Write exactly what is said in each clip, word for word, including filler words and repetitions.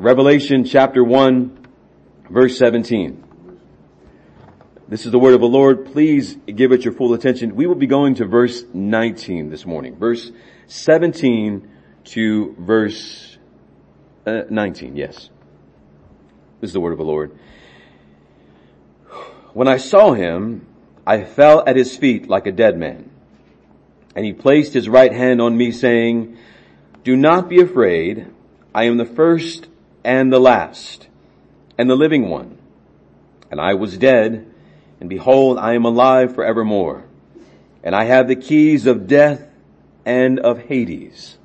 Revelation chapter one, verse seventeen. This is the word of the Lord. Please give it your full attention. We will be going to verse nineteen this morning. Verse seventeen to verse uh, nineteen, yes. This is the word of the Lord. When I saw him, I fell at his feet like a dead man. And he placed his right hand on me, saying, "Do not be afraid. I am the first and the last, and the living one. And I was dead, and behold, I am alive forevermore. And I have the keys of death and of Hades.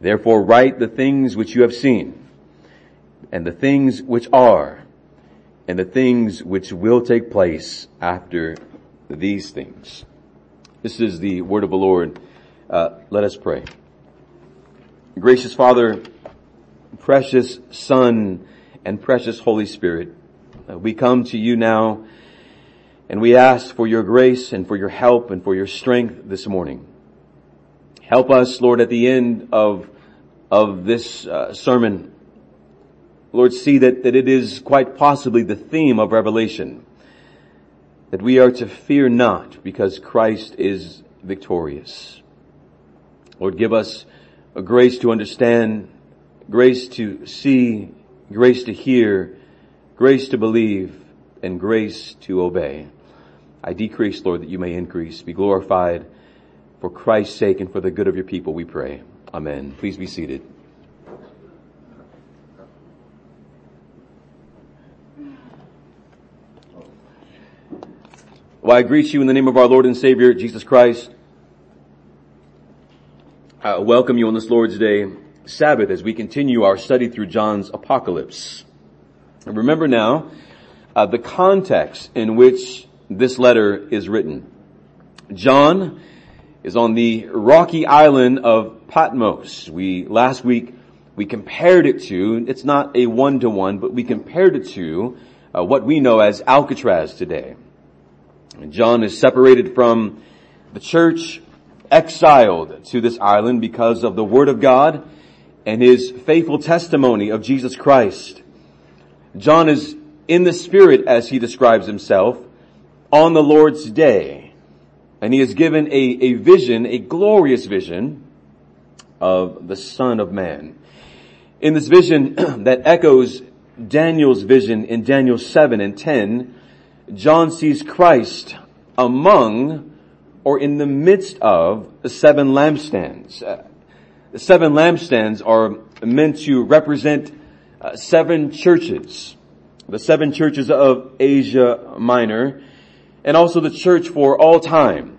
Therefore write the things which you have seen, and the things which are, and the things which will take place after these things." This is the word of the Lord. Uh, let us pray. Gracious Father, precious Son, and precious Holy Spirit, uh, we come to you now, and we ask for your grace and for your help and for your strength this morning. Help us, Lord, at the end of of this uh, sermon. Lord, see that, that it is quite possibly the theme of Revelation, that we are to fear not because Christ is victorious. Lord, give us a grace to understand, grace to see, grace to hear, grace to believe, and grace to obey. I decrease, Lord, that you may increase. Be glorified for Christ's sake and for the good of your people, we pray. Amen. Please be seated. Well, I greet you in the name of our Lord and Savior, Jesus Christ. I welcome you on this Lord's Day Sabbath as we continue our study through John's Apocalypse. And remember now, Uh, the context in which this letter is written. John is on the rocky island of Patmos. We, last week, we compared it to, it's not a one-to-one, but we compared it to uh, what we know as Alcatraz today. And John is separated from the church, exiled to this island because of the Word of God and his faithful testimony of Jesus Christ. John is in the Spirit, as he describes himself, on the Lord's day. And he is given a, a vision, a glorious vision of the Son of Man. In this vision that echoes Daniel's vision in Daniel seven and ten, John sees Christ among or in the midst of the seven lampstands. The seven lampstands are meant to represent uh, seven churches. The seven churches of Asia Minor, and also the church for all time.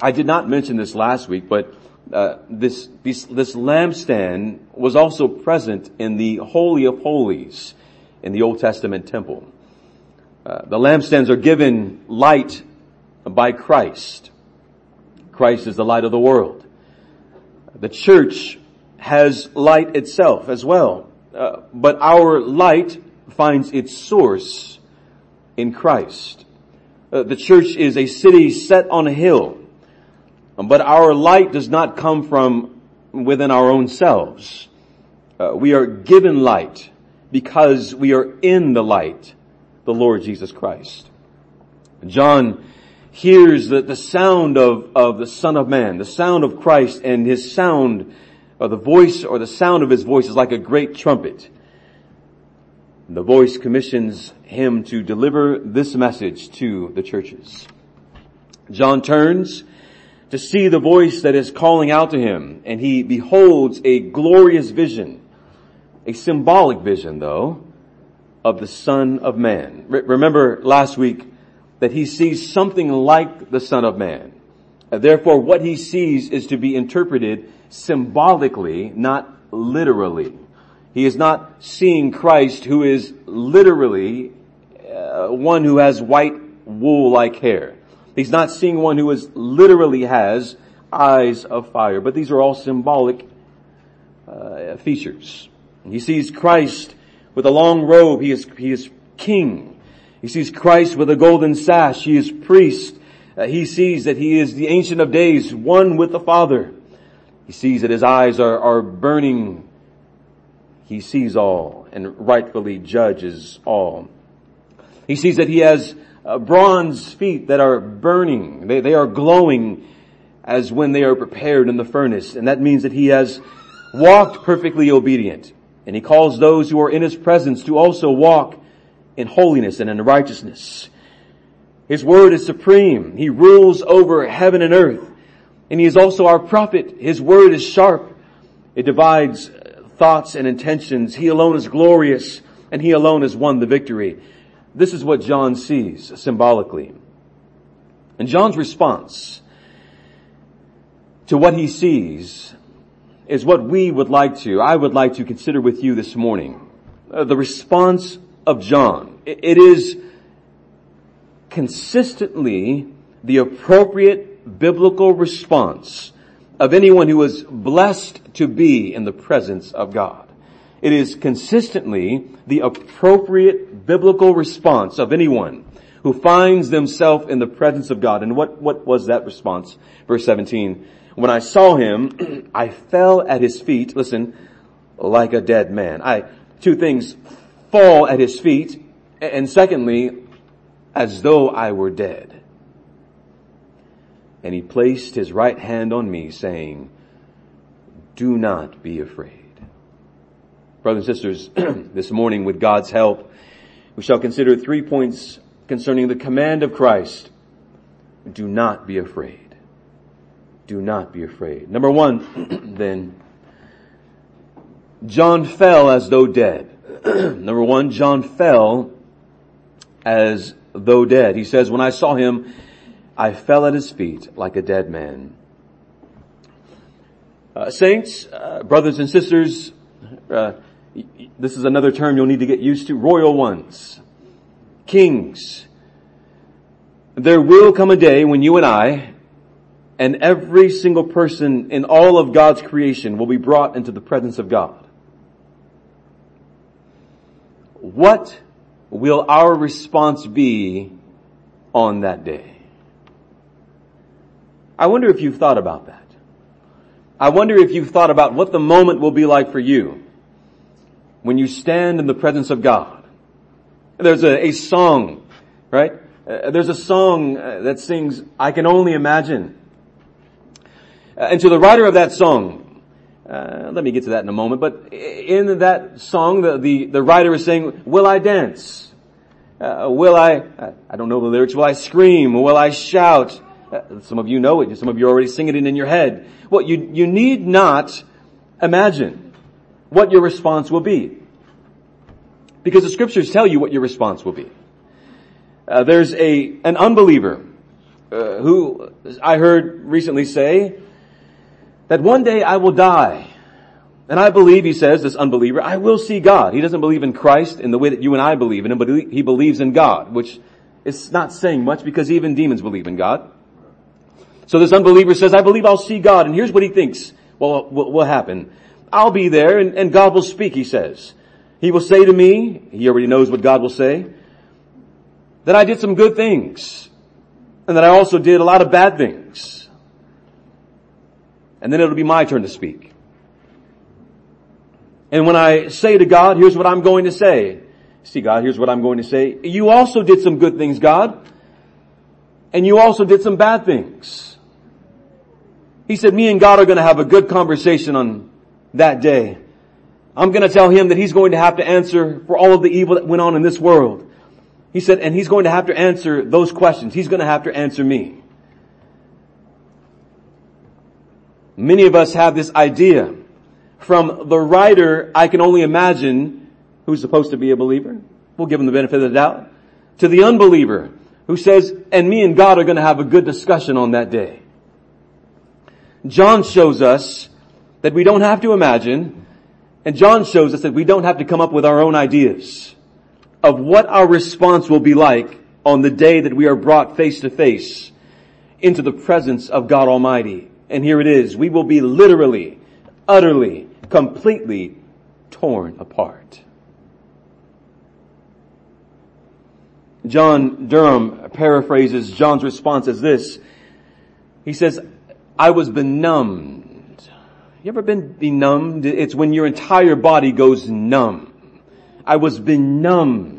I did not mention this last week, but uh, this, this this lampstand was also present in the Holy of Holies in the Old Testament temple. Uh, the lampstands are given light by Christ. Christ is the light of the world. The church has light itself as well, uh, but our light finds its source in Christ. Uh, the church is a city set on a hill, but our light does not come from within our own selves. Uh, we are given light because we are in the light, the Lord Jesus Christ. John hears the, the sound of, of the Son of Man, the sound of Christ, and his sound, or the voice, or the sound of his voice is like a great trumpet. The voice commissions him to deliver this message to the churches. John turns to see the voice that is calling out to him, and he beholds a glorious vision, a symbolic vision, though, of the Son of Man. Re- remember last week that he sees something like the Son of Man. Therefore, what he sees is to be interpreted symbolically, not literally. He is not seeing Christ, who is literally uh, one who has white wool-like hair. He's not seeing one who is literally has eyes of fire. But these are all symbolic uh, features. He sees Christ with a long robe. He is, he is king. He sees Christ with a golden sash. He is priest. Uh, he sees that he is the Ancient of Days, one with the Father. He sees that his eyes are, are burning. He sees all and rightfully judges all. He sees that he has uh, bronze feet that are burning. They, they are glowing as when they are prepared in the furnace. And that means that he has walked perfectly obedient. And he calls those who are in his presence to also walk in holiness and in righteousness. His word is supreme. He rules over heaven and earth. And he is also our prophet. His word is sharp. It divides thoughts and intentions. He alone is glorious, and he alone has won the victory. This is what John sees symbolically. And John's response to what he sees is what we would like to, I would like to consider with you this morning. Uh, the response of John. It, it is consistently the appropriate biblical response of anyone who is blessed to be in the presence of God. It is consistently the appropriate biblical response of anyone who finds themselves in the presence of God. And what, what was that response? Verse seventeen, when I saw him, I fell at his feet, listen, like a dead man. I, two things, fall at his feet, and secondly, as though I were dead. And he placed his right hand on me, saying, do not be afraid. Brothers and sisters, this morning with God's help, we shall consider three points concerning the command of Christ. Do not be afraid. Do not be afraid. Number one, then, John fell as though dead. Number one, John fell as though dead. He says, when I saw him, I fell at his feet like a dead man. Uh, saints, uh, brothers and sisters, uh, this is another term you'll need to get used to. Royal ones, kings. There will come a day when you and I and every single person in all of God's creation will be brought into the presence of God. What will our response be on that day? I wonder if you've thought about that. I wonder if you've thought about what the moment will be like for you when you stand in the presence of God. There's a, a song, right? Uh, there's a song uh, that sings, I Can Only Imagine. Uh, and to the writer of that song, uh, let me get to that in a moment, but in that song, the, the, the writer is saying, will I dance? Uh, will I, I, I don't know the lyrics, will I scream? Will I shout? Some of you know it. Some of you are already singing it in your head. Well, you, you need not imagine what your response will be, because the scriptures tell you what your response will be. Uh, there's a an unbeliever uh, who I heard recently say that one day I will die. And I believe, he says, this unbeliever, I will see God. He doesn't believe in Christ in the way that you and I believe in him, but he believes in God, which is not saying much because even demons believe in God. So this unbeliever says, I believe I'll see God. And here's what he thinks will, will, will happen. I'll be there and, and God will speak, he says. He will say to me, he already knows what God will say, that I did some good things and that I also did a lot of bad things. And then it'll be my turn to speak. And when I say to God, here's what I'm going to say. See, God, here's what I'm going to say. You also did some good things, God. And you also did some bad things. He said, me and God are going to have a good conversation on that day. I'm going to tell him that he's going to have to answer for all of the evil that went on in this world. He said, and he's going to have to answer those questions. He's going to have to answer me. Many of us have this idea from the writer, I Can Only Imagine, who's supposed to be a believer. We'll give him the benefit of the doubt. To the unbeliever, who says, and me and God are going to have a good discussion on that day. John shows us that we don't have to imagine, and John shows us that we don't have to come up with our own ideas of what our response will be like on the day that we are brought face to face into the presence of God Almighty. And here it is. We will be literally, utterly, completely torn apart. John Durham paraphrases John's response as this. He says, I was benumbed You ever been benumbed? It's when your entire body goes numb. I was benumbed.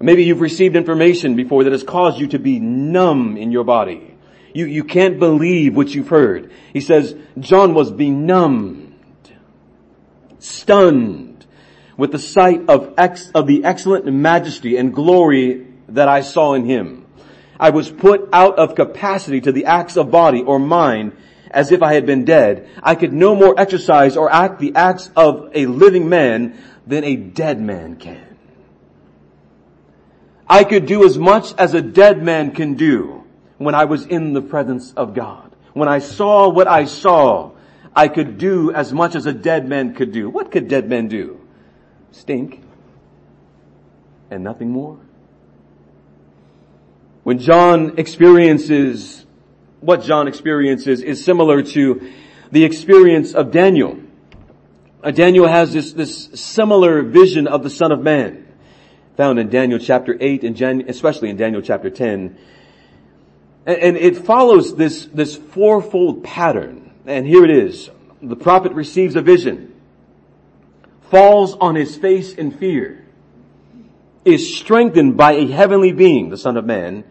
Maybe you've received information before that has caused you to be numb in your body. You, you can't believe what you've heard. He says, John was benumbed, stunned with the sight of ex, of the excellent majesty and glory that I saw in him. I was put out of capacity to the acts of body or mind as if I had been dead. I could no more exercise or act the acts of a living man than a dead man can. I could do as much as a dead man can do when I was in the presence of God. When I saw what I saw, I could do as much as a dead man could do. What could dead men do? Stink and nothing more. When John experiences, what John experiences is similar to the experience of Daniel. Uh, Daniel has this, this similar vision of the Son of Man found in Daniel chapter eight and Jan- especially in Daniel chapter ten. And, and it follows this, this fourfold pattern. And here it is. The prophet receives a vision, falls on his face in fear, is strengthened by a heavenly being, the Son of Man,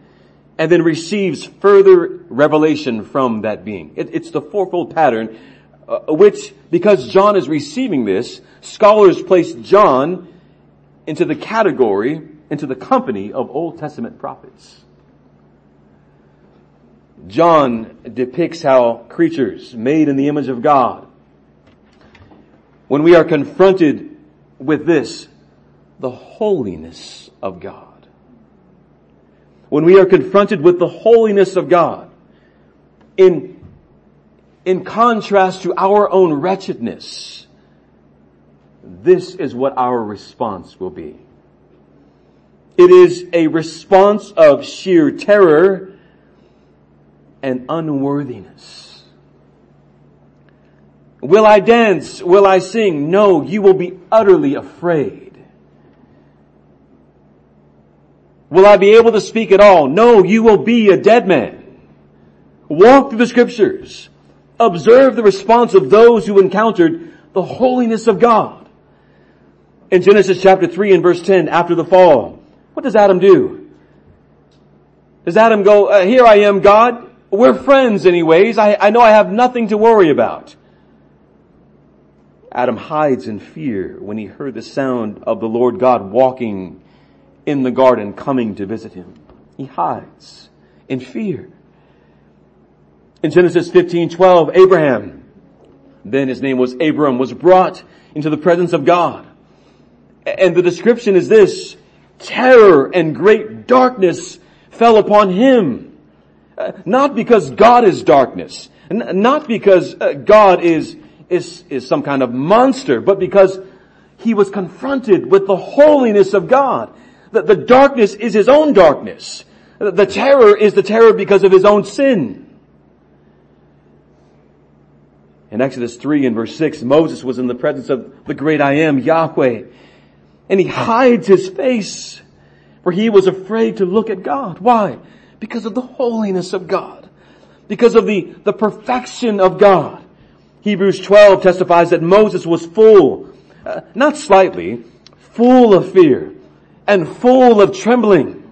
and then receives further revelation from that being. It, it's the fourfold pattern, uh, which, because John is receiving this, scholars place John into the category, into the company of Old Testament prophets. John depicts how creatures made in the image of God, when we are confronted with this, the holiness of God, when we are confronted with the holiness of God, in, in contrast to our own wretchedness, this is what our response will be. It is a response of sheer terror and unworthiness. Will I dance? Will I sing? No, you will be utterly afraid. Will I be able to speak at all? No, you will be a dead man. Walk through the scriptures. Observe the response of those who encountered the holiness of God. In Genesis chapter three and verse ten, after the fall, what does Adam do? Does Adam go, uh, here I am, God. We're friends anyways. I, I know I have nothing to worry about. Adam hides in fear when he heard the sound of the Lord God walking in the garden, coming to visit him. He hides in fear. In Genesis fifteen twelve, Abraham, then his name was Abram, was brought into the presence of God. And the description is this: terror and great darkness fell upon him. Not because God is darkness, not because God is, is, is some kind of monster, but because he was confronted with the holiness of God. The, the darkness is his own darkness. The, the terror is the terror because of his own sin. In Exodus three and verse six, Moses was in the presence of the great I Am, Yahweh, and he hides his face, for he was afraid to look at God. Why? Because of the holiness of God. Because of the, the perfection of God. Hebrews twelve testifies that Moses was full, uh, not slightly, full of fear and full of trembling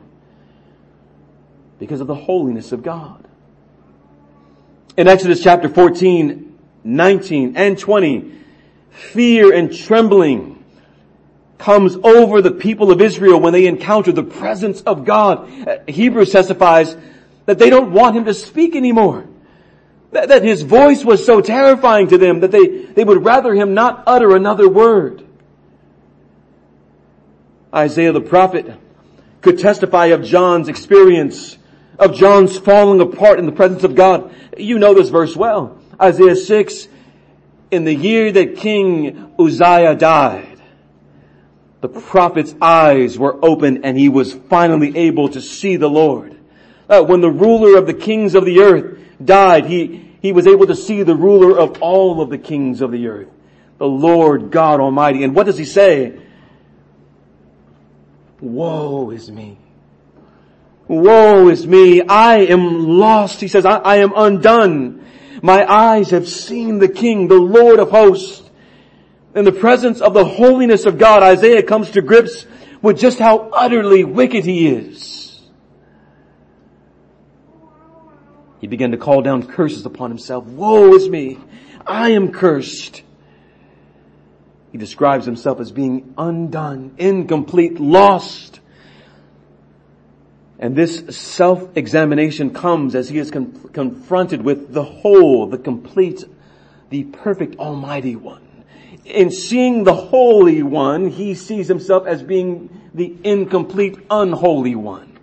because of the holiness of God. In Exodus chapter fourteen, nineteen, and twenty, fear and trembling comes over the people of Israel when they encounter the presence of God. Hebrews testifies that they don't want him to speak anymore, that his voice was so terrifying to them that they, they would rather him not utter another word. Isaiah the prophet could testify of John's experience, of John's falling apart in the presence of God. You know this verse well. Isaiah six, in the year that King Uzziah died, the prophet's eyes were open and he was finally able to see the Lord. Uh, when the ruler of the kings of the earth died, he, he was able to see the ruler of all of the kings of the earth, the Lord God Almighty. And what does he say? Woe is me. Woe is me. I am lost. He says, I, I am undone. My eyes have seen the King, the Lord of hosts. In the presence of the holiness of God, Isaiah comes to grips with just how utterly wicked he is. He began to call down curses upon himself. Woe is me! I am cursed! He describes himself as being undone, incomplete, lost. And this self-examination comes as he is com- confronted with the whole, the complete, the perfect Almighty One. In seeing the Holy One, he sees himself as being the incomplete, unholy one.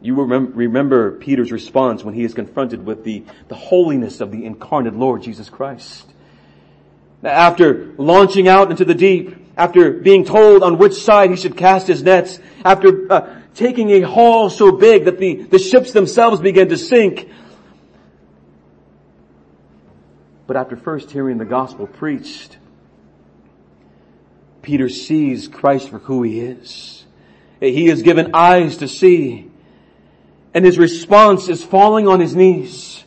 You remem- remember Peter's response when he is confronted with the, the holiness of the incarnate Lord Jesus Christ. After launching out into the deep, after being told on which side he should cast his nets, after uh, taking a haul so big that the, the ships themselves began to sink. But after first hearing the gospel preached, Peter sees Christ for who he is. He is given eyes to see. And his response is falling on his knees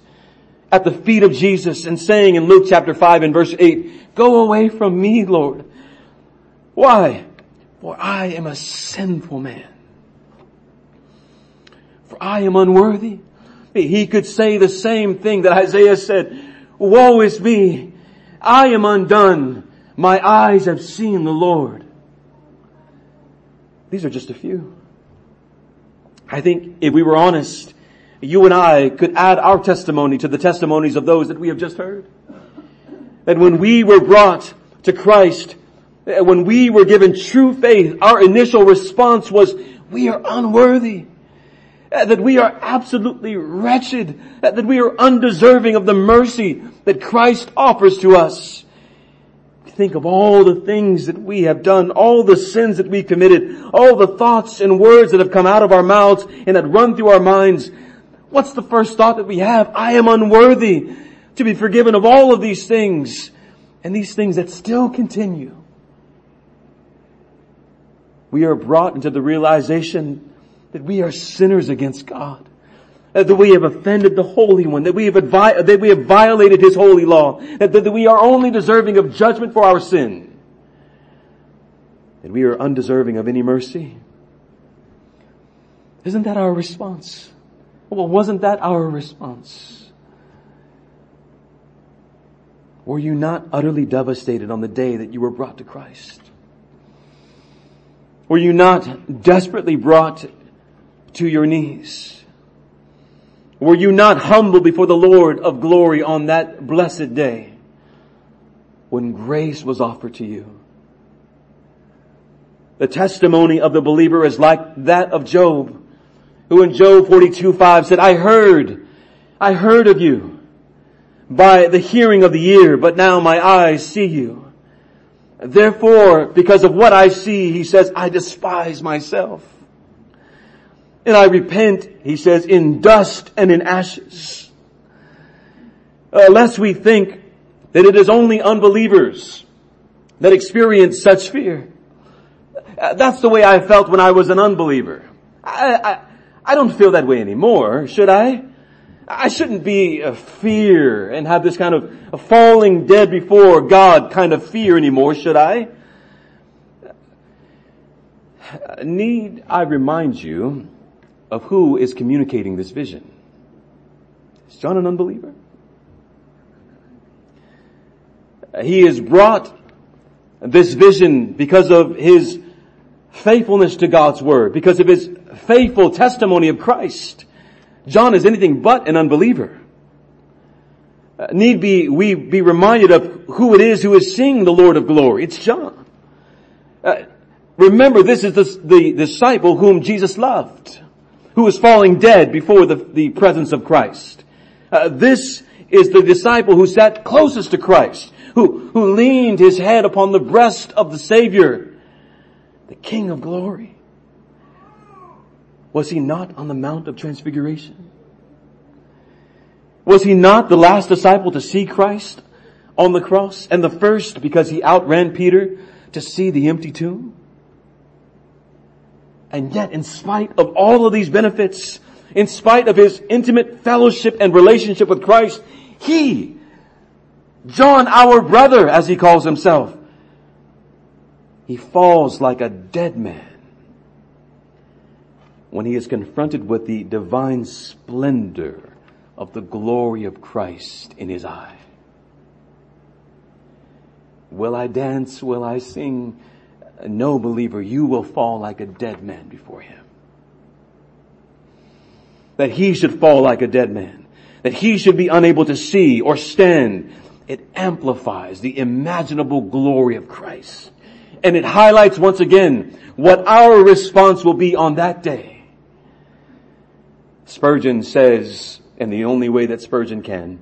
at the feet of Jesus and saying in Luke chapter five and verse eight, "Go away from me, Lord. Why? For I am a sinful man. For I am unworthy." He could say the same thing that Isaiah said. Woe is me! I am undone. My eyes have seen the Lord. These are just a few. I think if we were honest, you and I could add our testimony to the testimonies of those that we have just heard. That when we were brought to Christ, when we were given true faith, our initial response was, we are unworthy. That we are absolutely wretched, that we are undeserving of the mercy that Christ offers to us. Think of all the things that we have done, all the sins that we committed, all the thoughts and words that have come out of our mouths and that run through our minds. What's the first thought that we have? I am unworthy to be forgiven of all of these things, and these things that still continue. We are brought into the realization that we are sinners against God, that we have offended the Holy One, that we have advi- that we have violated His holy law, that, that we are only deserving of judgment for our sin, that we are undeserving of any mercy. Isn't that our response? Well, wasn't that our response? Were you not utterly devastated on the day that you were brought to Christ? Were you not desperately brought to your knees? Were you not humble before the Lord of glory on that blessed day when grace was offered to you? The testimony of the believer is like that of Job, who in Job forty-two five said, I heard, I heard of you by the hearing of the ear, but now my eyes see you. Therefore, because of what I see, he says, I despise myself. And I repent, he says, in dust and in ashes. Uh, lest we think that it is only unbelievers that experience such fear. Uh, that's the way I felt when I was an unbeliever. I, I, I don't feel that way anymore, should I? I shouldn't be a fear and have this kind of a falling dead before God kind of fear anymore, should I? Need I remind you of who is communicating this vision? Is John an unbeliever? He has brought this vision because of his faithfulness to God's word, because of his faithful testimony of Christ. John is anything but an unbeliever. Need be we be reminded of who it is who is seeing the Lord of glory. It's John. Uh, remember, this is the, the disciple whom Jesus loved, who is falling dead before the, the presence of Christ. Uh, this is the disciple who sat closest to Christ, who, who leaned his head upon the breast of the Savior, the King of glory. Was he not on the Mount of Transfiguration? Was he not the last disciple to see Christ on the cross, and the first because he outran Peter to see the empty tomb? And yet, in spite of all of these benefits, in spite of his intimate fellowship and relationship with Christ, he, John, our brother, as he calls himself, he falls like a dead man when he is confronted with the divine splendor of the glory of Christ in his eye. Will I dance? Will I sing? No, believer, you will fall like a dead man before him. That he should fall like a dead man, that he should be unable to see or stand, it amplifies the imaginable glory of Christ. And it highlights once again what our response will be on that day. Spurgeon says, and the only way that Spurgeon can,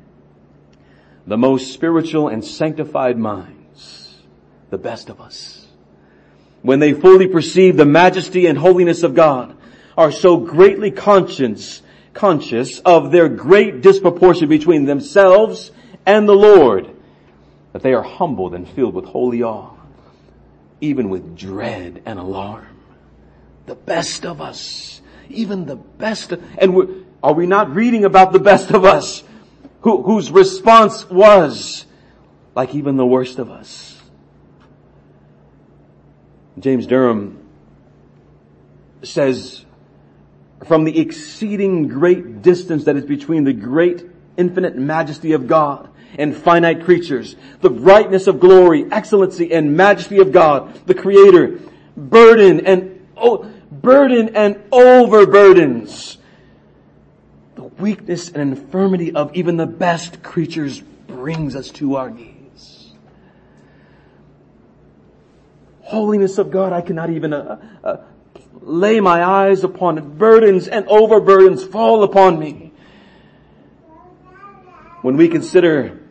the most spiritual and sanctified minds, the best of us, when they fully perceive the majesty and holiness of God, are so greatly conscious, conscious of their great disproportion between themselves and the Lord, that they are humbled and filled with holy awe, even with dread and alarm. The best of us, even the best of, and we're, are we not reading about the best of us who, whose response was like even the worst of us? James Durham says, from the exceeding great distance that is between the great infinite majesty of God and finite creatures, the brightness of glory, excellency, and majesty of God, the Creator, burden and oh, burden and overburdens the weakness and infirmity of even the best creatures, brings us to our knees. Holiness of God, I cannot even uh, uh, lay my eyes upon it. Burdens and overburdens fall upon me. When we consider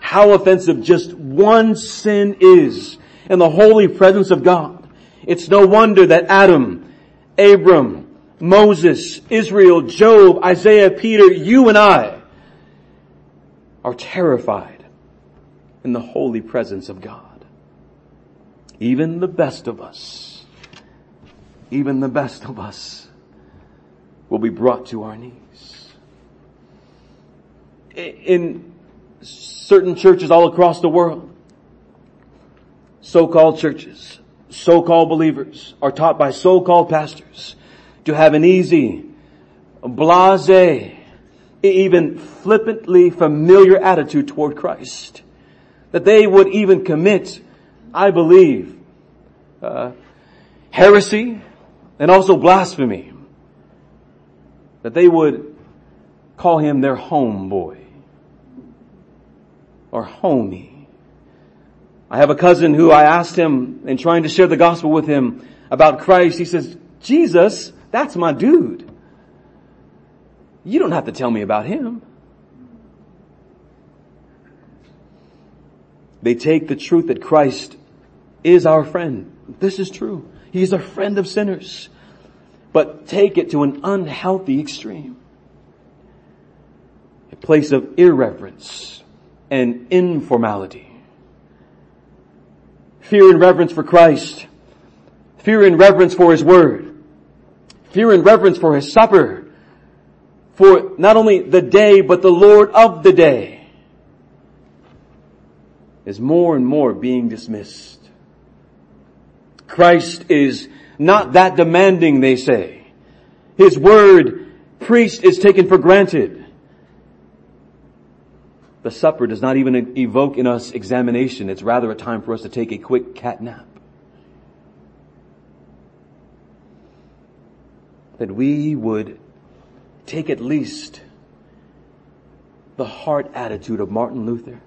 how offensive just one sin is in the holy presence of God, it's no wonder that Adam, Abram, Moses, Israel, Job, Isaiah, Peter, you and I are terrified in the holy presence of God. Even the best of us, even the best of us will be brought to our knees. In certain churches all across the world, so-called churches, so-called believers are taught by so-called pastors to have an easy, blasé, even flippantly familiar attitude toward Christ. That they would even commit, I believe, uh, heresy and also blasphemy. That they would call him their homeboy. Or homie. I have a cousin who I asked him, in trying to share the gospel with him about Christ, he says, Jesus, that's my dude. You don't have to tell me about him. They take the truth that Christ is our friend. This is true. He's a friend of sinners. But take it to an unhealthy extreme. A place of irreverence and informality. Fear and reverence for Christ. Fear and reverence for His Word. Fear and reverence for His supper. For not only the day, but the Lord of the day is more and more being dismissed. Christ is not that demanding, they say. His Word preached is taken for granted. The supper does not even evoke in us examination. It's rather a time for us to take a quick cat nap. That we would take at least the heart attitude of Martin Luther.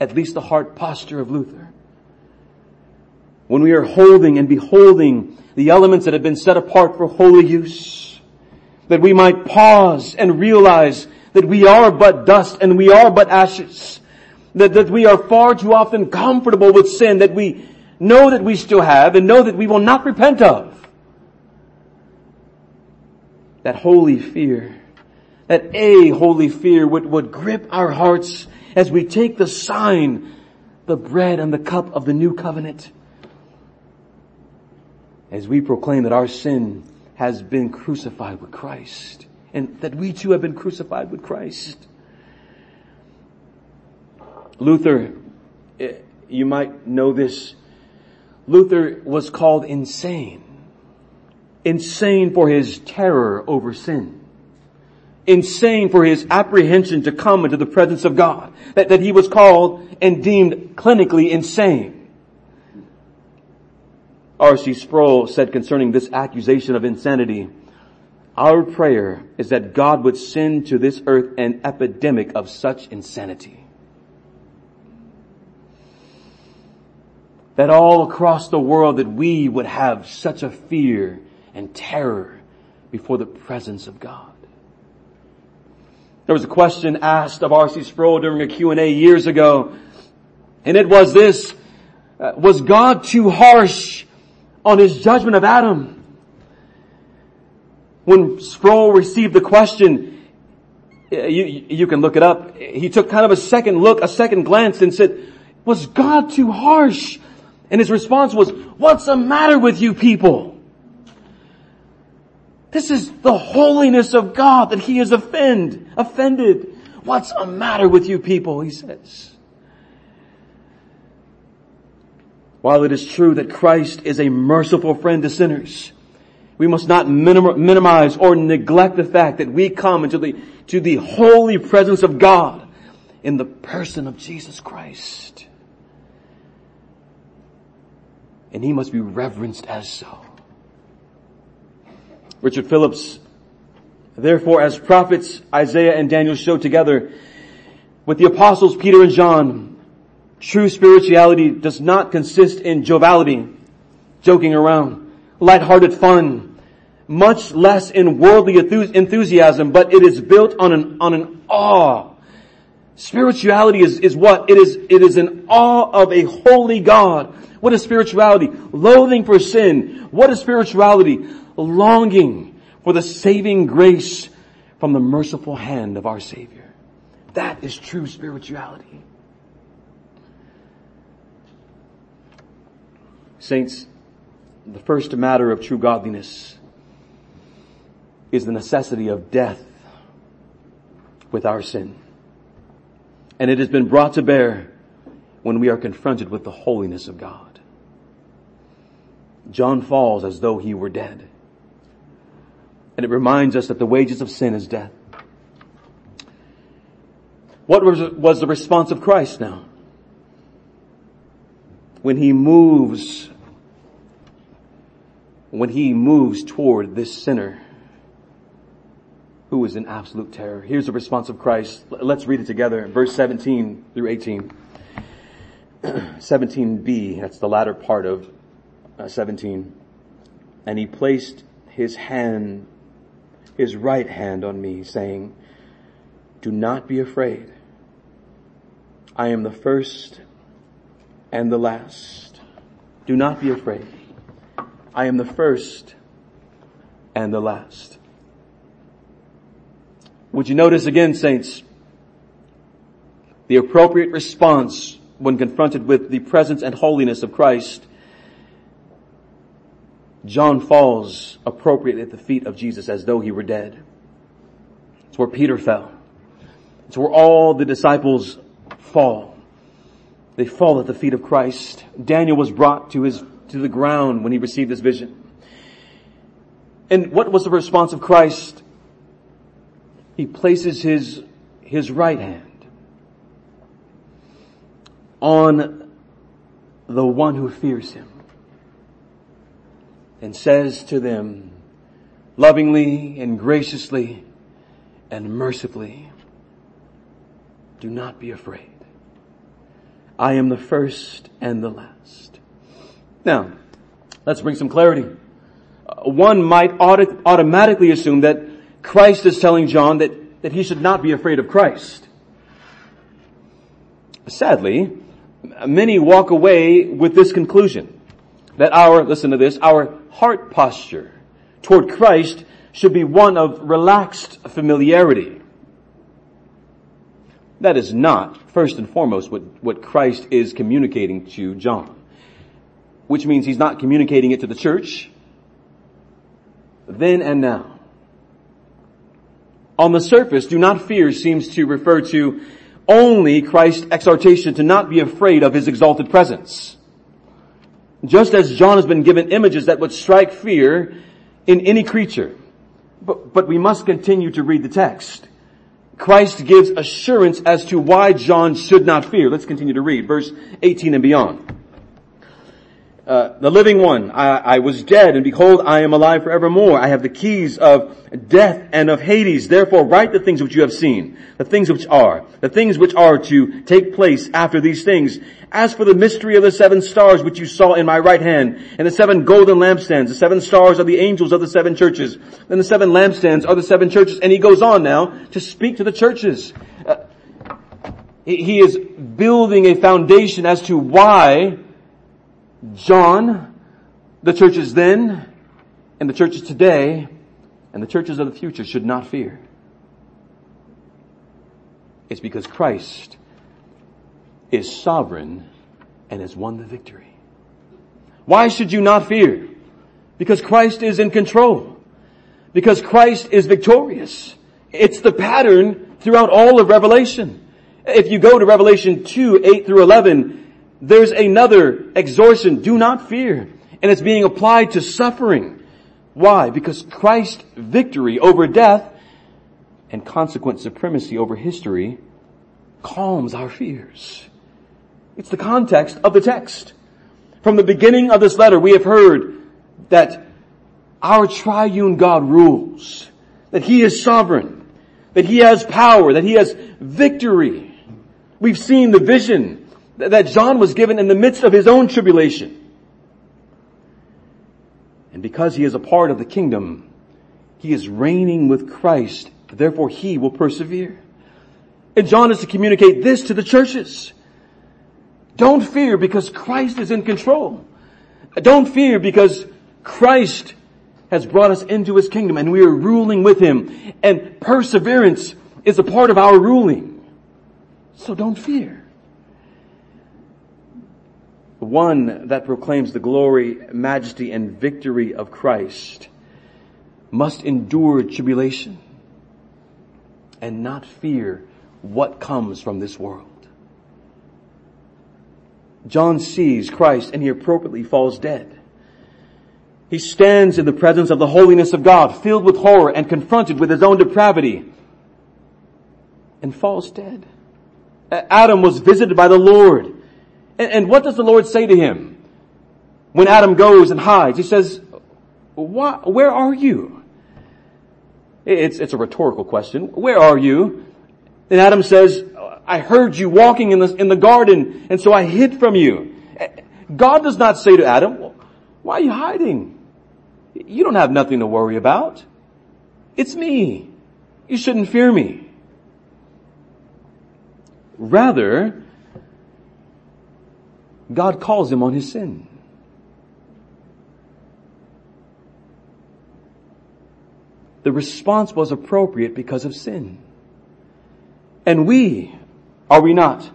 At least the heart posture of Luther. When we are holding and beholding the elements that have been set apart for holy use, that we might pause and realize that we are but dust and we are but ashes. That, that we are far too often comfortable with sin that we know that we still have and know that we will not repent of. That holy fear, that a holy fear would, would grip our hearts as we take the sign, the bread and the cup of the new covenant. As we proclaim that our sin has been crucified with Christ, and that we too have been crucified with Christ. Luther, you might know this, Luther was called insane. Insane for his terror over sin. Insane for his apprehension to come into the presence of God. That, that he was called and deemed clinically insane. R C Sproul said concerning this accusation of insanity, "Our prayer is that God would send to this earth an epidemic of such insanity." That all across the world that we would have such a fear and terror before the presence of God. There was a question asked of R C Sproul during a Q and A years ago, and it was this, uh, was God too harsh on his judgment of Adam? When Sproul received the question, you, you can look it up, he took kind of a second look, a second glance and said, was God too harsh? And his response was, what's the matter with you people? This is the holiness of God that he is offend, offended. What's the matter with you people, he says. While it is true that Christ is a merciful friend to sinners, we must not minim- minimize or neglect the fact that we come into the, to the holy presence of God in the person of Jesus Christ. And he must be reverenced as so. Richard Phillips, therefore, as prophets Isaiah and Daniel show together with the apostles Peter and John, true spirituality does not consist in joviality, joking around, lighthearted fun, much less in worldly enthusiasm, but it is built on an, on an awe. Spirituality is, is what? It is, it is an awe of a holy God. What is spirituality? Loathing for sin. What is spirituality? Longing for the saving grace from the merciful hand of our Savior. That is true spirituality. Saints, the first matter of true godliness is the necessity of death with our sin. And it has been brought to bear when we are confronted with the holiness of God. John falls as though he were dead. And it reminds us that the wages of sin is death. What was, was the response of Christ now? When he moves, when he moves toward this sinner who is in absolute terror. Here's the response of Christ. Let's read it together. Verse seventeen through eighteen. seventeen b, that's the latter part of seventeen. And he placed his hand, his right hand on me, saying, "Do not be afraid. I am the first and the last." Do not be afraid. I am the first and the last. Would you notice again, saints, the appropriate response when confronted with the presence and holiness of Christ? John falls appropriately at the feet of Jesus as though he were dead. It's where Peter fell. It's where all the disciples fall. They fall at the feet of Christ. Daniel was brought to his, to the ground when he received this vision. And what was the response of Christ? He places his, his right hand on the one who fears him and says to them lovingly and graciously and mercifully, "Do not be afraid. I am the first and the last." Now, let's bring some clarity. One might auto- automatically assume that Christ is telling John that, that he should not be afraid of Christ. Sadly, many walk away with this conclusion, that our, listen to this, our heart posture toward Christ should be one of relaxed familiarity. That is not, first and foremost, what, what Christ is communicating to John, which means he's not communicating it to the church. then and now. On the surface, do not fear seems to refer to only Christ's exhortation to not be afraid of his exalted presence. Just as John has been given images that would strike fear in any creature. But, but we must continue to read the text. Christ gives assurance as to why John should not fear. Let's continue to read verse eighteen and beyond. Uh, the living one, I, I was dead, and behold, I am alive forevermore. I have the keys of death and of Hades. Therefore write the things which you have seen, the things which are, the things which are to take place after these things. As for the mystery of the seven stars which you saw in my right hand, and the seven golden lampstands, the seven stars are the angels of the seven churches, and the seven lampstands are the seven churches. And he goes on now to speak to the churches. Uh, he is building a foundation as to why John, the churches then, and the churches today, and the churches of the future should not fear. It's because Christ is sovereign and has won the victory. Why should you not fear? Because Christ is in control. Because Christ is victorious. It's the pattern throughout all of Revelation. If you go to Revelation two, eight through eleven, there's another exhortation, do not fear. And it's being applied to suffering. Why? Because Christ's victory over death and consequent supremacy over history calms our fears. It's the context of the text. From the beginning of this letter, we have heard that our triune God rules, that He is sovereign, that He has power, that He has victory. We've seen the vision that John was given in the midst of his own tribulation. And because he is a part of the kingdom, he is reigning with Christ, therefore he will persevere. And John is to communicate this to the churches. Don't fear because Christ is in control. Don't fear because Christ has brought us into His kingdom and we are ruling with Him. And perseverance is a part of our ruling. So don't fear. One that proclaims the glory, majesty, and victory of Christ must endure tribulation and not fear what comes from this world. John sees Christ and he appropriately falls dead. He stands in the presence of the holiness of God, filled with horror and confronted with his own depravity, and falls dead. Adam was visited by the Lord. And what does the Lord say to him when Adam goes and hides? He says, Why, where are you? It's, it's a rhetorical question. Where are you? And Adam says, I heard you walking in the, in the garden, and so I hid from you. God does not say to Adam, well, why are you hiding? You don't have nothing to worry about. It's me. You shouldn't fear me. Rather, God calls him on his sin. The response was appropriate because of sin. And we, are we not?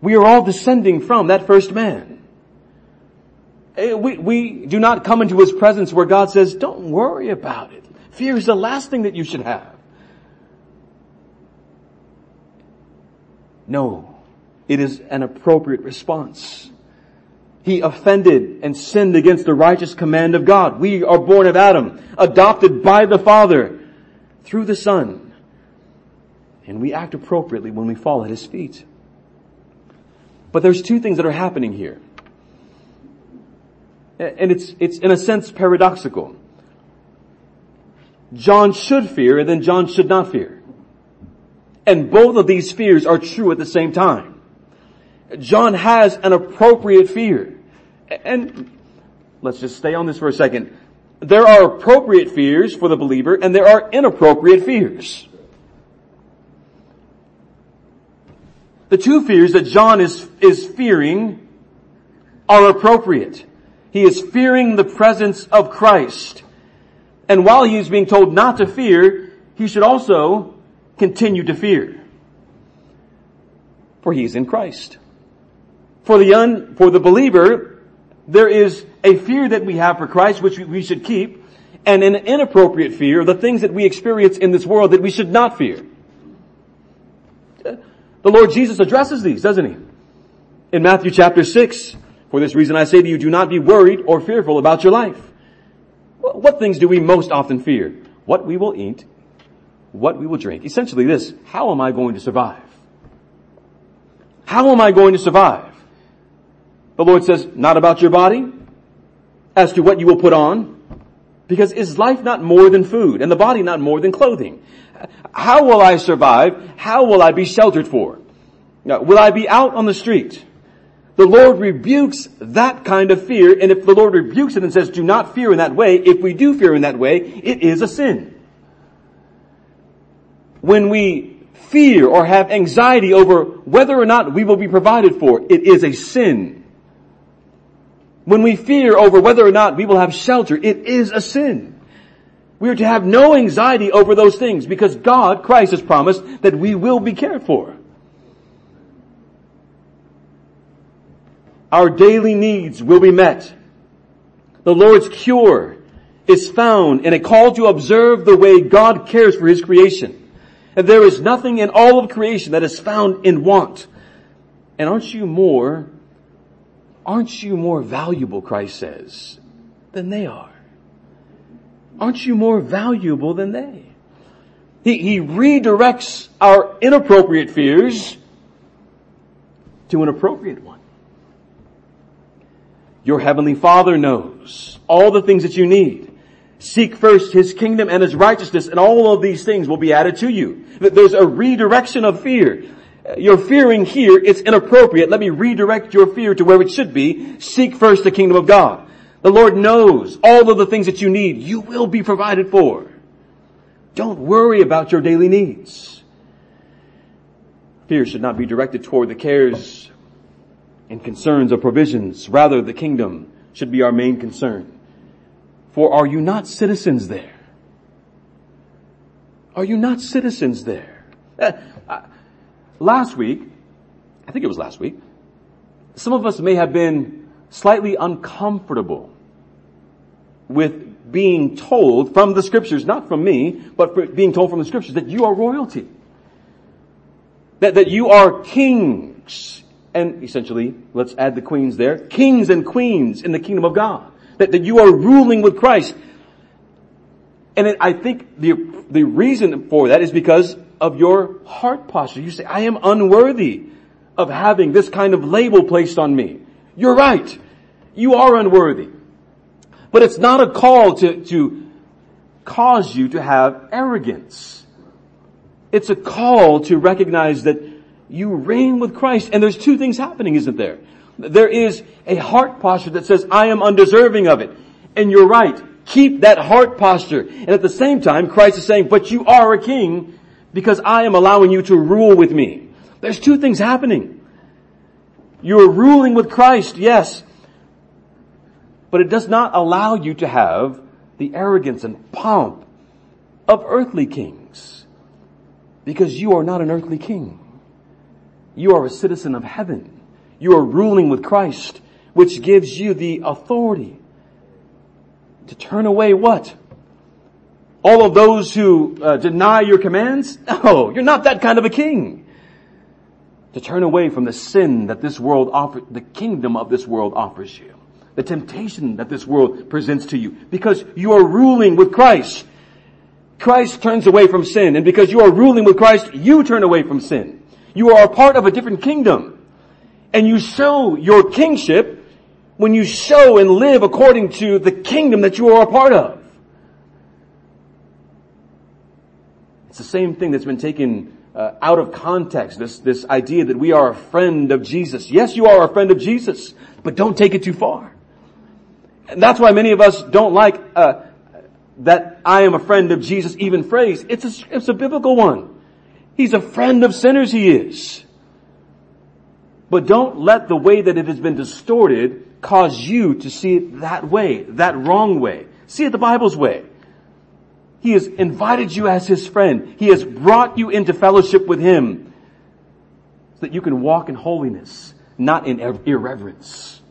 We are all descending from that first man. We, we do not come into his presence where God says, don't worry about it. Fear is the last thing that you should have. No, it is an appropriate response. He offended and sinned against the righteous command of God. We are born of Adam, adopted by the Father through the Son. And we act appropriately when we fall at His feet. But there's two things that are happening here. And it's, it's in a sense paradoxical. John should fear and then John should not fear. And both of these fears are true at the same time. John has an appropriate fear. And let's just stay on this for a second. There are appropriate fears for the believer and there are inappropriate fears. The two fears that John is, is fearing are appropriate. He is fearing the presence of Christ. And while he is being told not to fear, he should also continue to fear. For he is in Christ. For the un, for the believer, there is a fear that we have for Christ, which we should keep. and an inappropriate fear, the things that we experience in this world that we should not fear. The Lord Jesus addresses these, doesn't he? In Matthew chapter six, for this reason I say to you, do not be worried or fearful about your life. What things do we most often fear? What we will eat, what we will drink. Essentially this, how am I going to survive? How am I going to survive? The Lord says, not about your body, as to what you will put on, because is life not more than food, and the body not more than clothing? How will I survive? How will I be sheltered for? Will I be out on the street? The Lord rebukes that kind of fear, and if the Lord rebukes it and says, do not fear in that way, if we do fear in that way, it is a sin. When we fear or have anxiety over whether or not we will be provided for, it is a sin. When we fear over whether or not we will have shelter, it is a sin. We are to have no anxiety over those things because God, Christ, has promised that we will be cared for. Our daily needs will be met. The Lord's cure is found in a call to observe the way God cares for His creation. And there is nothing in all of creation that is found in want. And aren't you more, aren't you more valuable, Christ says, than they are? Aren't you more valuable than they? He, he redirects our inappropriate fears to an appropriate one. Your heavenly Father knows all the things that you need. Seek first His kingdom and His righteousness, and all of these things will be added to you. There's a redirection of fear. You're fearing here, it's inappropriate. Let me redirect your fear to where it should be. Seek first the kingdom of God. The Lord knows all of the things that you need. You will be provided for. Don't worry about your daily needs. Fear should not be directed toward the cares and concerns or provisions. Rather, the kingdom should be our main concern. For are you not citizens there? Are you not citizens there? Uh, uh, last week, I think it was last week, some of us may have been slightly uncomfortable with being told from the Scriptures, not from me, but for being told from the Scriptures that you are royalty. That, that you are kings. And essentially, let's add the queens there, kings and queens in the kingdom of God, that, that you are ruling with Christ. And it, I think the the reason for that is because of your heart posture. You say, I am unworthy of having this kind of label placed on me. You're right. You are unworthy. But it's not a call to, to cause you to have arrogance. It's a call to recognize that you reign with Christ. And there's two things happening, isn't there? There is a heart posture that says, I am undeserving of it. And you're right. Keep that heart posture. And at the same time, Christ is saying, but you are a king because I am allowing you to rule with me. There's two things happening. You're ruling with Christ, yes. But it does not allow you to have the arrogance and pomp of earthly kings because you are not an earthly king. You are a citizen of heaven. You are ruling with Christ, which gives you the authority to turn away what? All of those who uh, deny your commands? No, you're not that kind of a king. To turn away from the sin that this world offers, the kingdom of this world offers you, the temptation that this world presents to you, because you are ruling with Christ. Christ turns away from sin, and because you are ruling with Christ, you turn away from sin. You are a part of a different kingdom. And you show your kingship when you show and live according to the kingdom that you are a part of. It's the same thing that's been taken uh, out of context, this, this idea that we are a friend of Jesus. Yes, you are a friend of Jesus, but don't take it too far. And that's why many of us don't like uh, that I am a friend of Jesus even phrase. It's a, it's a biblical one. He's a friend of sinners, he is. But don't let the way that it has been distorted cause you to see it that way, that wrong way. See it the Bible's way. He has invited you as his friend. He has brought you into fellowship with him so that you can walk in holiness, not in irreverence.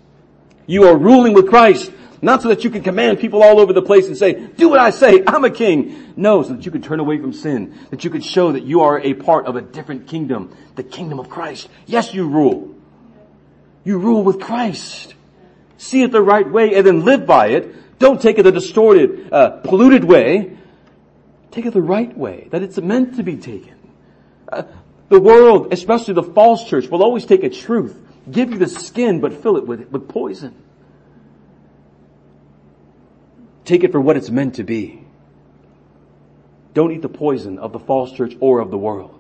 You are ruling with Christ, Not so that you can command people all over the place and say, do what I say, I'm a king. No, so that you can turn away from sin. That you can show that you are a part of a different kingdom. The kingdom of Christ. Yes, you rule. You rule with Christ. See it the right way and then live by it. Don't take it the distorted, uh, polluted way. Take it the right way. That it's meant to be taken. Uh, the world, especially the false church, will always take a truth. Give you the skin, but fill it with, with poison. Take it for what it's meant to be. Don't eat the poison of the false church or of the world.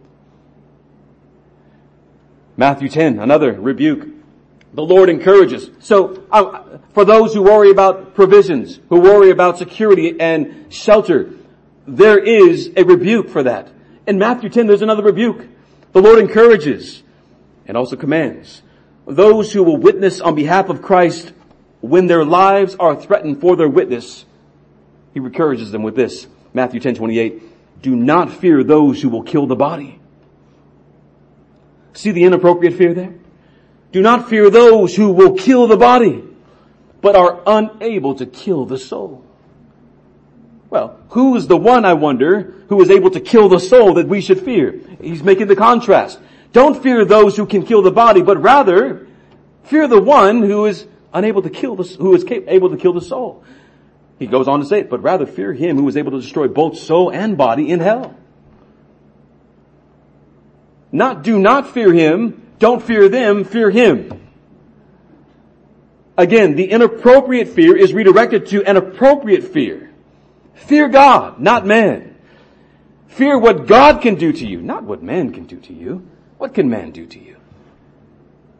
Matthew ten, another rebuke. The Lord encourages. So, uh, for those who worry about provisions, who worry about security and shelter, there is a rebuke for that. In Matthew ten, there's another rebuke. The Lord encourages and also commands. Those who will witness on behalf of Christ when their lives are threatened for their witness, he encourages them with this. Matthew ten twenty-eight, do not fear those who will kill the body. See the inappropriate fear there? Do not fear those who will kill the body, but are unable to kill the soul. Well, who is the one, I wonder, who is able to kill the soul that we should fear? He's making the contrast. Don't fear those who can kill the body, but rather fear the one who is unable to kill the, who is able to kill the soul. He goes on to say it, but rather fear him who is able to destroy both soul and body in hell. Not do not fear him, don't fear them, fear him. Again, the inappropriate fear is redirected to an appropriate fear. Fear God, not man. Fear what God can do to you, not what man can do to you. What can man do to you?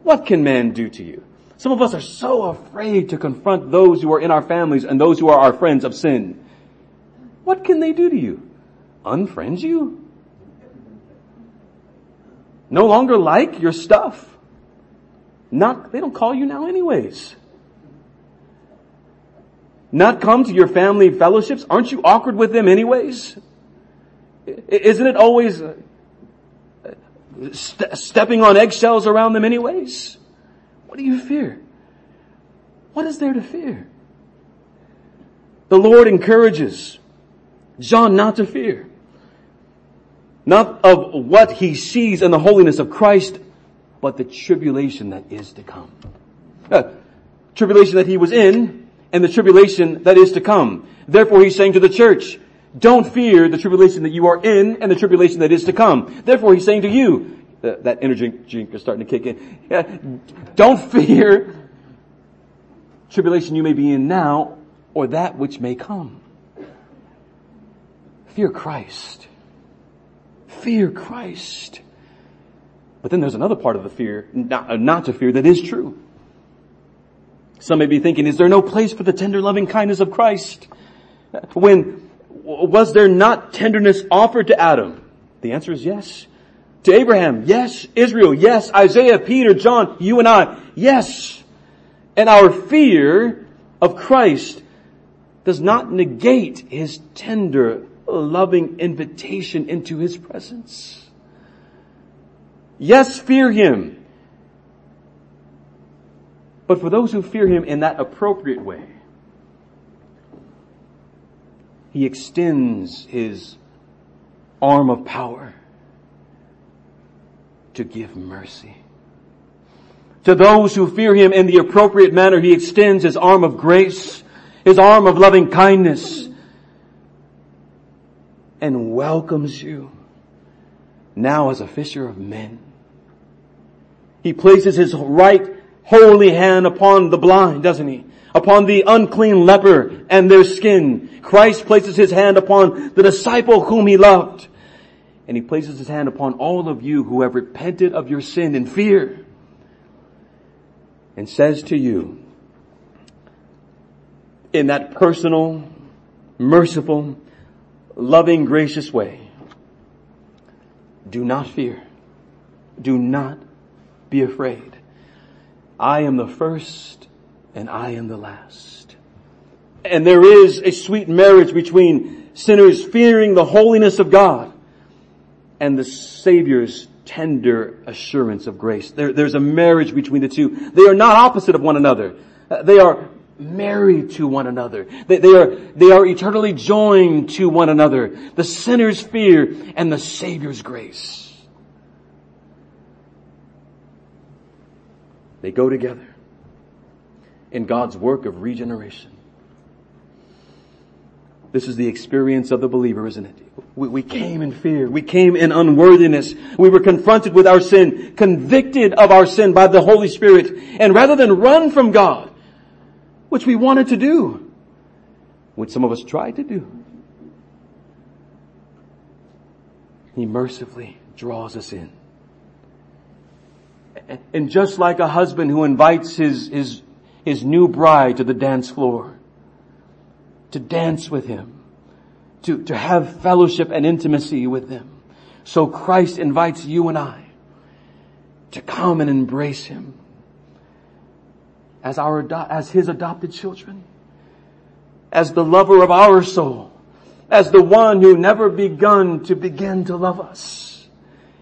What can man do to you? Some of us are so afraid to confront those who are in our families and those who are our friends of sin. What can they do to you? Unfriend you? No longer like your stuff? Not, they don't call you now anyways. Not come to your family fellowships? Aren't you awkward with them anyways? Isn't it always Ste- stepping on eggshells around them anyways? What do you fear? What is there to fear? The Lord encourages John not to fear. Not of what he sees in the holiness of Christ, but the tribulation that is to come. Uh, tribulation that he was in and the tribulation that is to come. Therefore he's saying to the church, don't fear the tribulation that you are in and the tribulation that is to come. Therefore, he's saying to you, uh, that energy drink is starting to kick in. Uh, don't fear tribulation you may be in now or that which may come. Fear Christ. Fear Christ. But then there's another part of the fear, not, uh, not to fear, that is true. Some may be thinking, is there no place for the tender loving kindness of Christ? When Was there not tenderness offered to Adam? The answer is yes. To Abraham, yes. Israel, yes. Isaiah, Peter, John, you and I, yes. And our fear of Christ does not negate his tender, loving invitation into his presence. Yes, fear him. But for those who fear him in that appropriate way, he extends his arm of power to give mercy. To those who fear him in the appropriate manner, he extends his arm of grace, his arm of loving kindness, and welcomes you now as a fisher of men. He places his right holy hand upon the blind, doesn't he? Upon the unclean leper and their skin. Christ places his hand upon the disciple whom he loved. And he places his hand upon all of you who have repented of your sin and fear. And says to you, in that personal, merciful, loving, gracious way, do not fear. Do not be afraid. I am the first and I am the last. And there is a sweet marriage between sinners fearing the holiness of God and the Savior's tender assurance of grace. There, there's a marriage between the two. They are not opposite of one another. They are married to one another. They, they are, they are eternally joined to one another. The sinner's fear and the Savior's grace. They go together in God's work of regeneration. This is the experience of the believer, isn't it? We, we came in fear. We came in unworthiness. We were confronted with our sin, convicted of our sin by the Holy Spirit. And rather than run from God, which we wanted to do, which some of us tried to do, He mercifully draws us in. And just like a husband who invites his, his, his new bride to the dance floor, to dance with him, to, to have fellowship and intimacy with him, so Christ invites you and I to come and embrace him as our, as his adopted children, as the lover of our soul, as the one who never begun to begin to love us.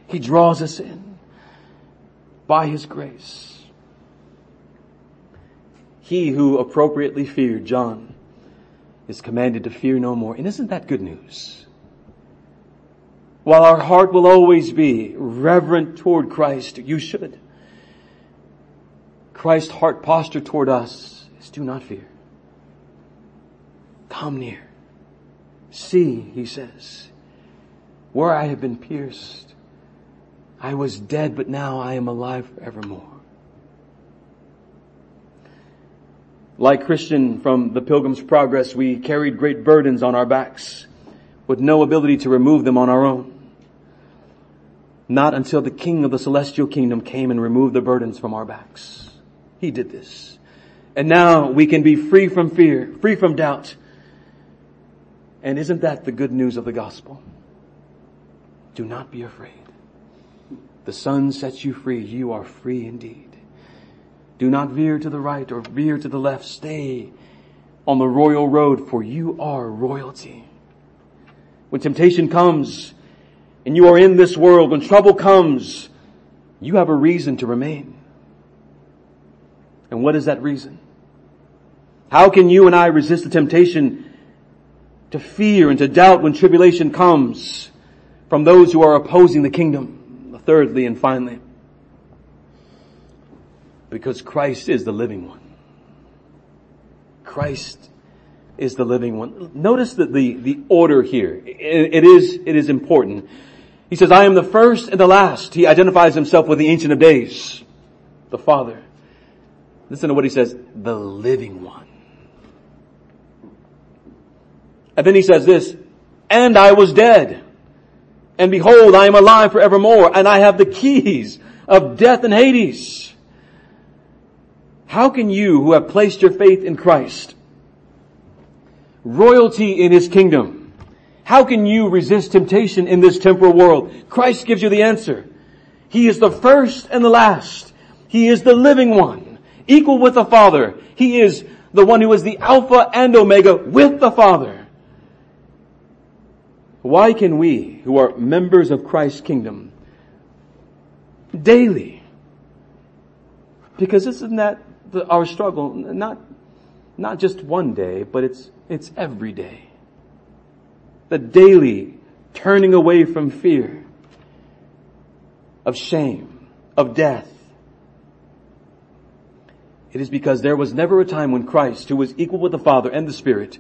He draws us in. By His grace. He who appropriately feared, John, is commanded to fear no more. And isn't that good news? While our heart will always be reverent toward Christ, you should. Christ's heart posture toward us is do not fear. Come near. See, He says, where I have been pierced. I was dead, but now I am alive forevermore. Like Christian from the Pilgrim's Progress, we carried great burdens on our backs with no ability to remove them on our own. Not until the King of the Celestial Kingdom came and removed the burdens from our backs. He did this. And now we can be free from fear, free from doubt. And isn't that the good news of the gospel? Do not be afraid. The Son sets you free. You are free indeed. Do not veer to the right or veer to the left. Stay on the royal road, for you are royalty. When temptation comes and you are in this world, when trouble comes, you have a reason to remain. And what is that reason? How can you and I resist the temptation to fear and to doubt when tribulation comes from those who are opposing the kingdom? Thirdly and finally, because Christ is the living one. Christ is the living one. Notice that the, the order here, it, it is, it is important. He says, I am the first and the last. He identifies himself with the Ancient of Days, the Father. Listen to what he says, the living one. And then he says this, and I was dead. And behold, I am alive forevermore, and I have the keys of death and Hades. How can you who have placed your faith in Christ, royalty in His kingdom, how can you resist temptation in this temporal world? Christ gives you the answer. He is the first and the last. He is the living one, equal with the Father. He is the one who is the Alpha and Omega with the Father. Why can we, who are members of Christ's kingdom, daily, because isn't that the, our struggle, not, not just one day, but it's, it's every day. The daily turning away from fear, of shame, of death. It is because there was never a time when Christ, who was equal with the Father and the Spirit,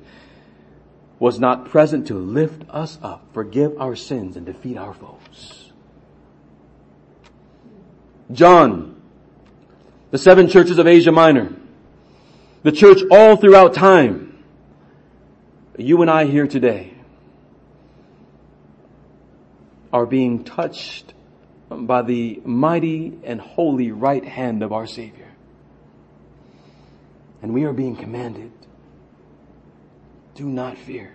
was not present to lift us up, forgive our sins, and defeat our foes. John, the seven churches of Asia Minor, the church all throughout time, you and I here today are being touched by the mighty and holy right hand of our Savior. And we are being commanded, do not fear.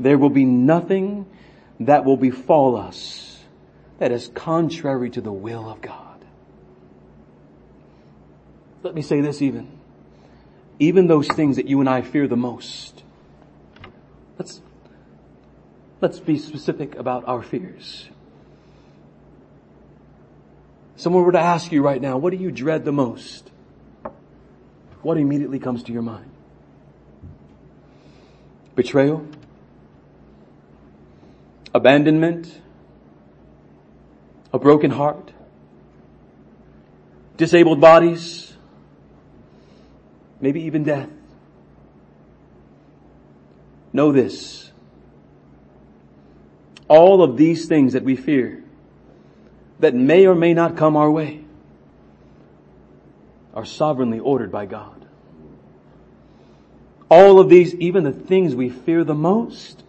There will be nothing that will befall us that is contrary to the will of God. Let me say this even. Even those things that you and I fear the most. Let's, let's be specific about our fears. Someone were to ask you right now, what do you dread the most? what immediately comes to your mind? Betrayal? Abandonment? A broken heart? Disabled bodies? Maybe even death? Know this. All of these things that we fear, that may or may not come our way, are sovereignly ordered by God. All of these, even the things we fear the most,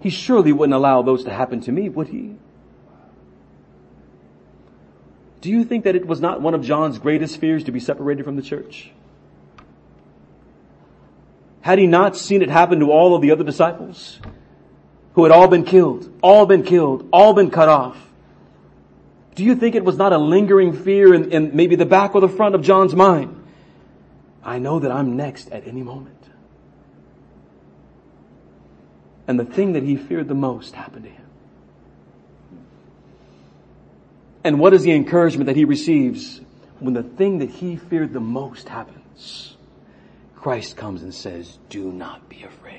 He surely wouldn't allow those to happen to me, would He? Do you think that it was not one of John's greatest fears to be separated from the church? Had he not seen it happen to all of the other disciples who had all been killed, all been killed, all been cut off? Do you think it was not a lingering fear in, in maybe the back or the front of John's mind? I know that I'm next at any moment. And the thing that he feared the most happened to him. And what is the encouragement that he receives when the thing that he feared the most happens? Christ comes and says, do not be afraid.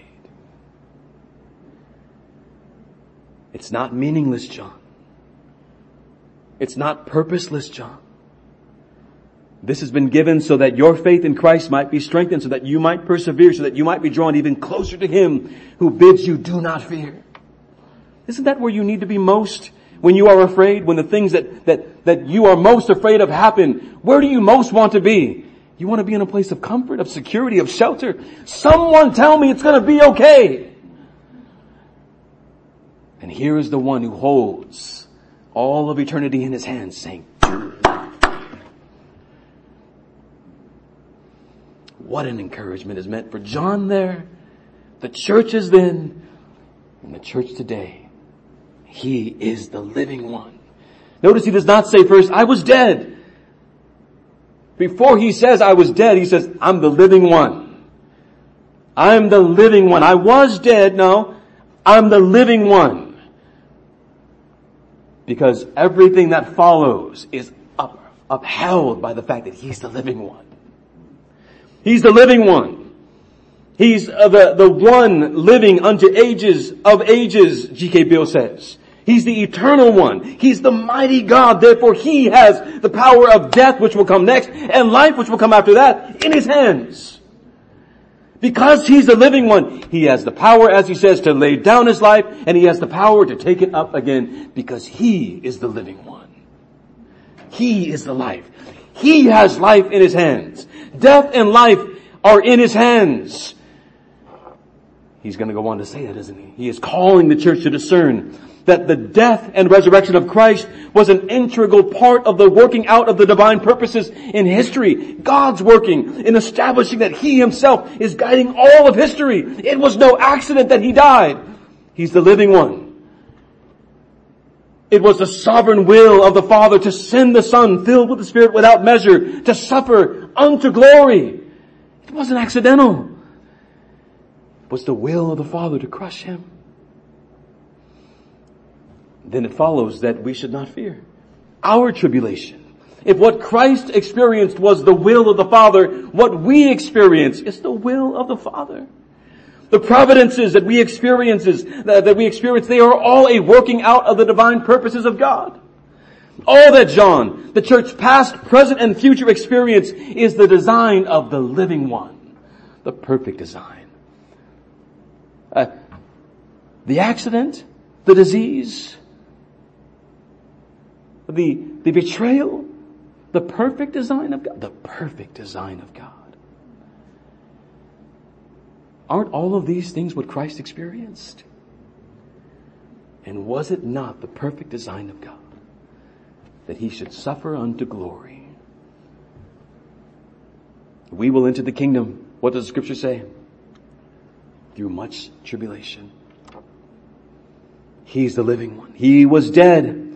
It's not meaningless, John. It's not purposeless, John. This has been given so that your faith in Christ might be strengthened, so that you might persevere, so that you might be drawn even closer to Him who bids you, do not fear. Isn't that where you need to be most? When you are afraid, when the things that, that, that you are most afraid of happen, where do you most want to be? You want to be in a place of comfort, of security, of shelter. Someone tell me it's going to be okay. And here is the one who holds all of eternity in his hands saying, what an encouragement is meant for John there, the churches then, and the church today. He is the living one. Notice he does not say first, I was dead. Before he says, I was dead, he says, I'm the living one. I'm the living one. I was dead. No, I'm the living one. Because everything that follows is up, upheld by the fact that he's the living one. He's the living one. He's the, the one living unto ages of ages, G K. Beale says. He's the eternal one. He's the mighty God. Therefore, He has the power of death, which will come next, and life, which will come after that, in His hands. Because He's the living one, He has the power, as He says, to lay down His life, and He has the power to take it up again, because He is the living one. He is the life. He has life in His hands. Death and life are in His hands. He's going to go on to say that, isn't he? He is calling the church to discern that the death and resurrection of Christ was an integral part of the working out of the divine purposes in history. God's working in establishing that He Himself is guiding all of history. It was no accident that He died. He's the living one. It was the sovereign will of the Father to send the Son filled with the Spirit without measure to suffer unto glory. It wasn't accidental. It was the will of the Father to crush Him. Then it follows that we should not fear our tribulation. If what Christ experienced was the will of the Father, what we experience is the will of the Father. The providences that we experiences, that we experience, they are all a working out of the divine purposes of God. All that John, the church past, present, and future experience is the design of the living one. The perfect design. Uh, the accident, the disease, the, the betrayal, the perfect design of God. The perfect design of God. Aren't all of these things what Christ experienced? And was it not the perfect design of God that He should suffer unto glory? We will enter the kingdom. What does the Scripture say? Through much tribulation. He's the living one. He was dead,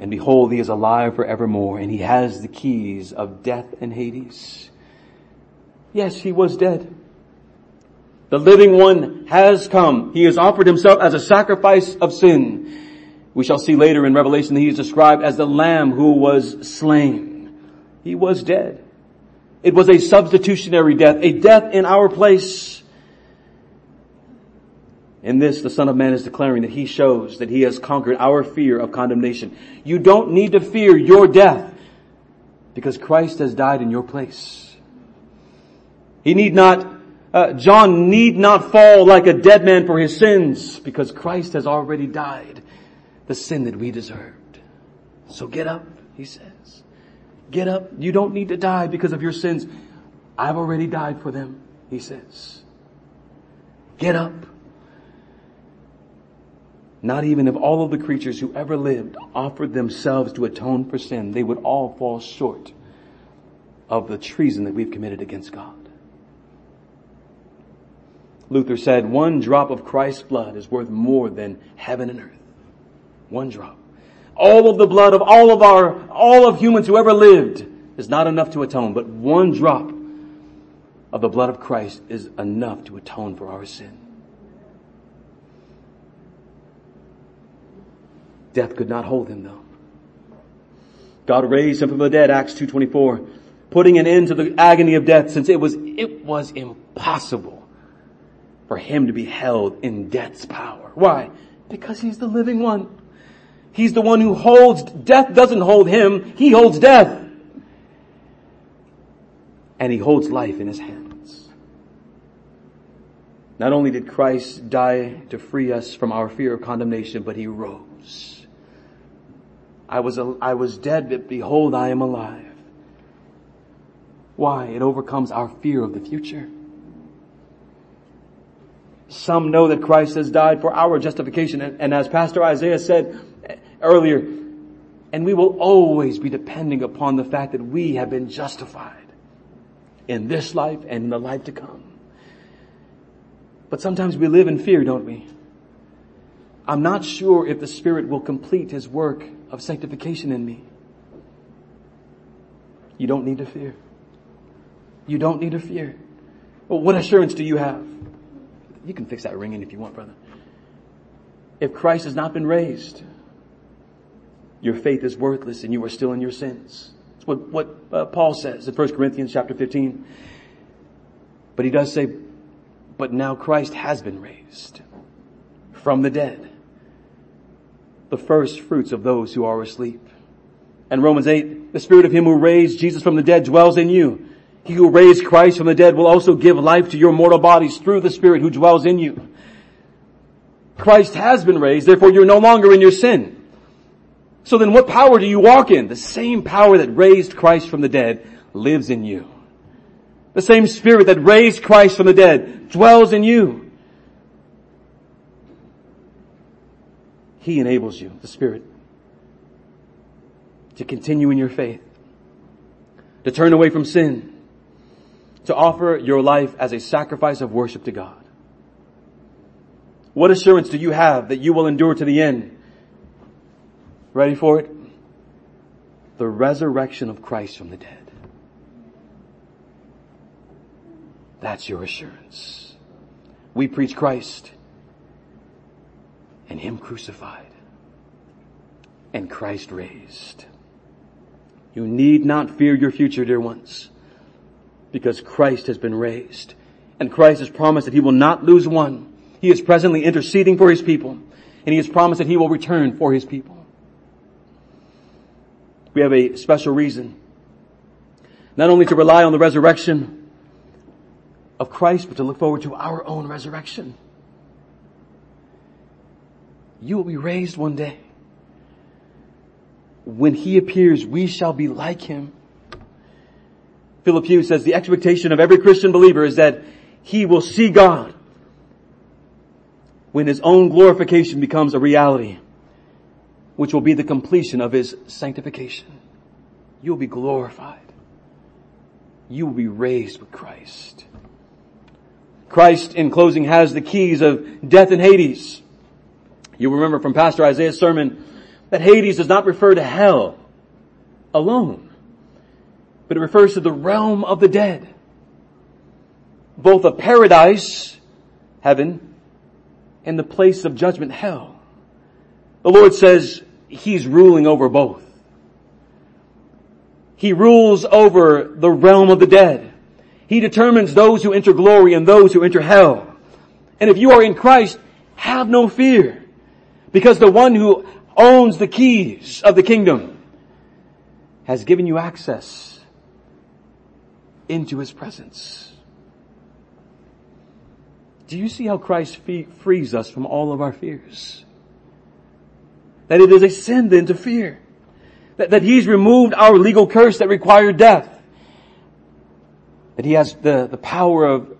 and behold, He is alive forevermore, and He has the keys of death and Hades. Yes, He was dead. The living one has come. He has offered Himself as a sacrifice of sin. We shall see later in Revelation that He is described as the Lamb who was slain. He was dead. It was a substitutionary death, a death in our place. In this, the Son of Man is declaring that He shows that He has conquered our fear of condemnation. You don't need to fear your death because Christ has died in your place. He need not, uh, John need not fall like a dead man for his sins because Christ has already died the sin that we deserved. So get up, he says. Get up. You don't need to die because of your sins. I've already died for them, he says. Get up. Not even if all of the creatures who ever lived offered themselves to atone for sin, they would all fall short of the treason that we've committed against God. Luther said, one drop of Christ's blood is worth more than heaven and earth. One drop. All of the blood of all of our, all of humans who ever lived is not enough to atone, but one drop of the blood of Christ is enough to atone for our sin. Death could not hold him, though. God raised him from the dead, Acts two twenty-four, putting an end to the agony of death, since it was, it was impossible for him to be held in death's power. Why? Because he's the living one. He's the one who holds, death doesn't hold him, he holds death. And he holds life in his hands. Not only did Christ die to free us from our fear of condemnation, but he rose. I was, I was dead, but behold, I am alive. Why? It overcomes our fear of the future. Some know that Christ has died for our justification, and, and as Pastor Isaiah said earlier, and we will always be depending upon the fact that we have been justified in this life and in the life to come. But sometimes we live in fear, don't we? I'm not sure if the Spirit will complete His work of sanctification in me. You don't need to fear. You don't need to fear. Well, what assurance do you have? You can fix that ringing if you want, brother. If Christ has not been raised, your faith is worthless and you are still in your sins. That's what, what uh, Paul says in First Corinthians chapter fifteen. But he does say, but now Christ has been raised from the dead, the first fruits of those who are asleep. And Romans eight, the Spirit of Him who raised Jesus from the dead dwells in you. He who raised Christ from the dead will also give life to your mortal bodies through the Spirit who dwells in you. Christ has been raised, therefore you're no longer in your sin. So then what power do you walk in? The same power that raised Christ from the dead lives in you. The same Spirit that raised Christ from the dead dwells in you. He enables you, the Spirit, to continue in your faith, to turn away from sin, to offer your life as a sacrifice of worship to God. What assurance do you have that you will endure to the end? Ready for it? The resurrection of Christ from the dead. That's your assurance. We preach Christ and Him crucified and Christ raised. You need not fear your future, dear ones, because Christ has been raised, and Christ has promised that He will not lose one. He is presently interceding for His people, and He has promised that He will return for His people. We have a special reason not only to rely on the resurrection of Christ, but to look forward to our own resurrection. You will be raised one day. When He appears, we shall be like Him. Philip Hughes says the expectation of every Christian believer is that he will see God when his own glorification becomes a reality, which will be the completion of His sanctification. You'll be glorified. You will be raised with Christ. Christ, in closing, has the keys of death and Hades. You remember from Pastor Isaiah's sermon that Hades does not refer to hell alone, but it refers to the realm of the dead. Both a paradise, heaven, and the place of judgment, hell. The Lord says He's ruling over both. He rules over the realm of the dead. He determines those who enter glory and those who enter hell. And if you are in Christ, have no fear, because the one who owns the keys of the kingdom has given you access into His presence. Do you see how Christ free- frees us from all of our fears? That it is a sin then to fear. That, that He's removed our legal curse that required death. That He has the, the power of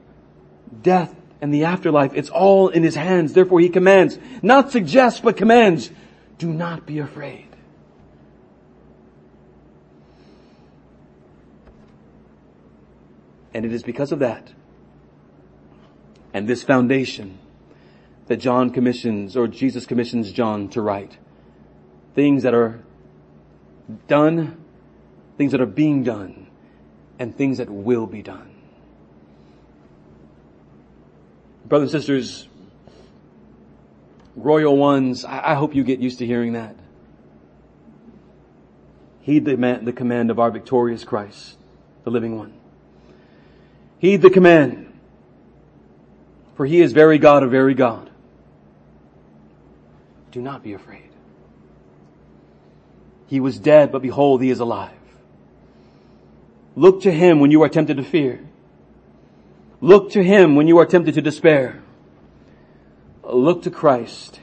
death and the afterlife. It's all in His hands. Therefore He commands, not suggests, but commands, do not be afraid. And it is because of that and this foundation that John commissions, or Jesus commissions John to write things that are done, things that are being done, and things that will be done. Brothers and sisters, royal ones, I hope you get used to hearing that. Heed the command of our victorious Christ, the living one. Heed the command, for He is very God of very God. Do not be afraid. He was dead, but behold, He is alive. Look to Him when you are tempted to fear. Look to Him when you are tempted to despair. Look to Christ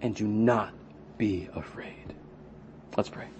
and do not be afraid. Let's pray.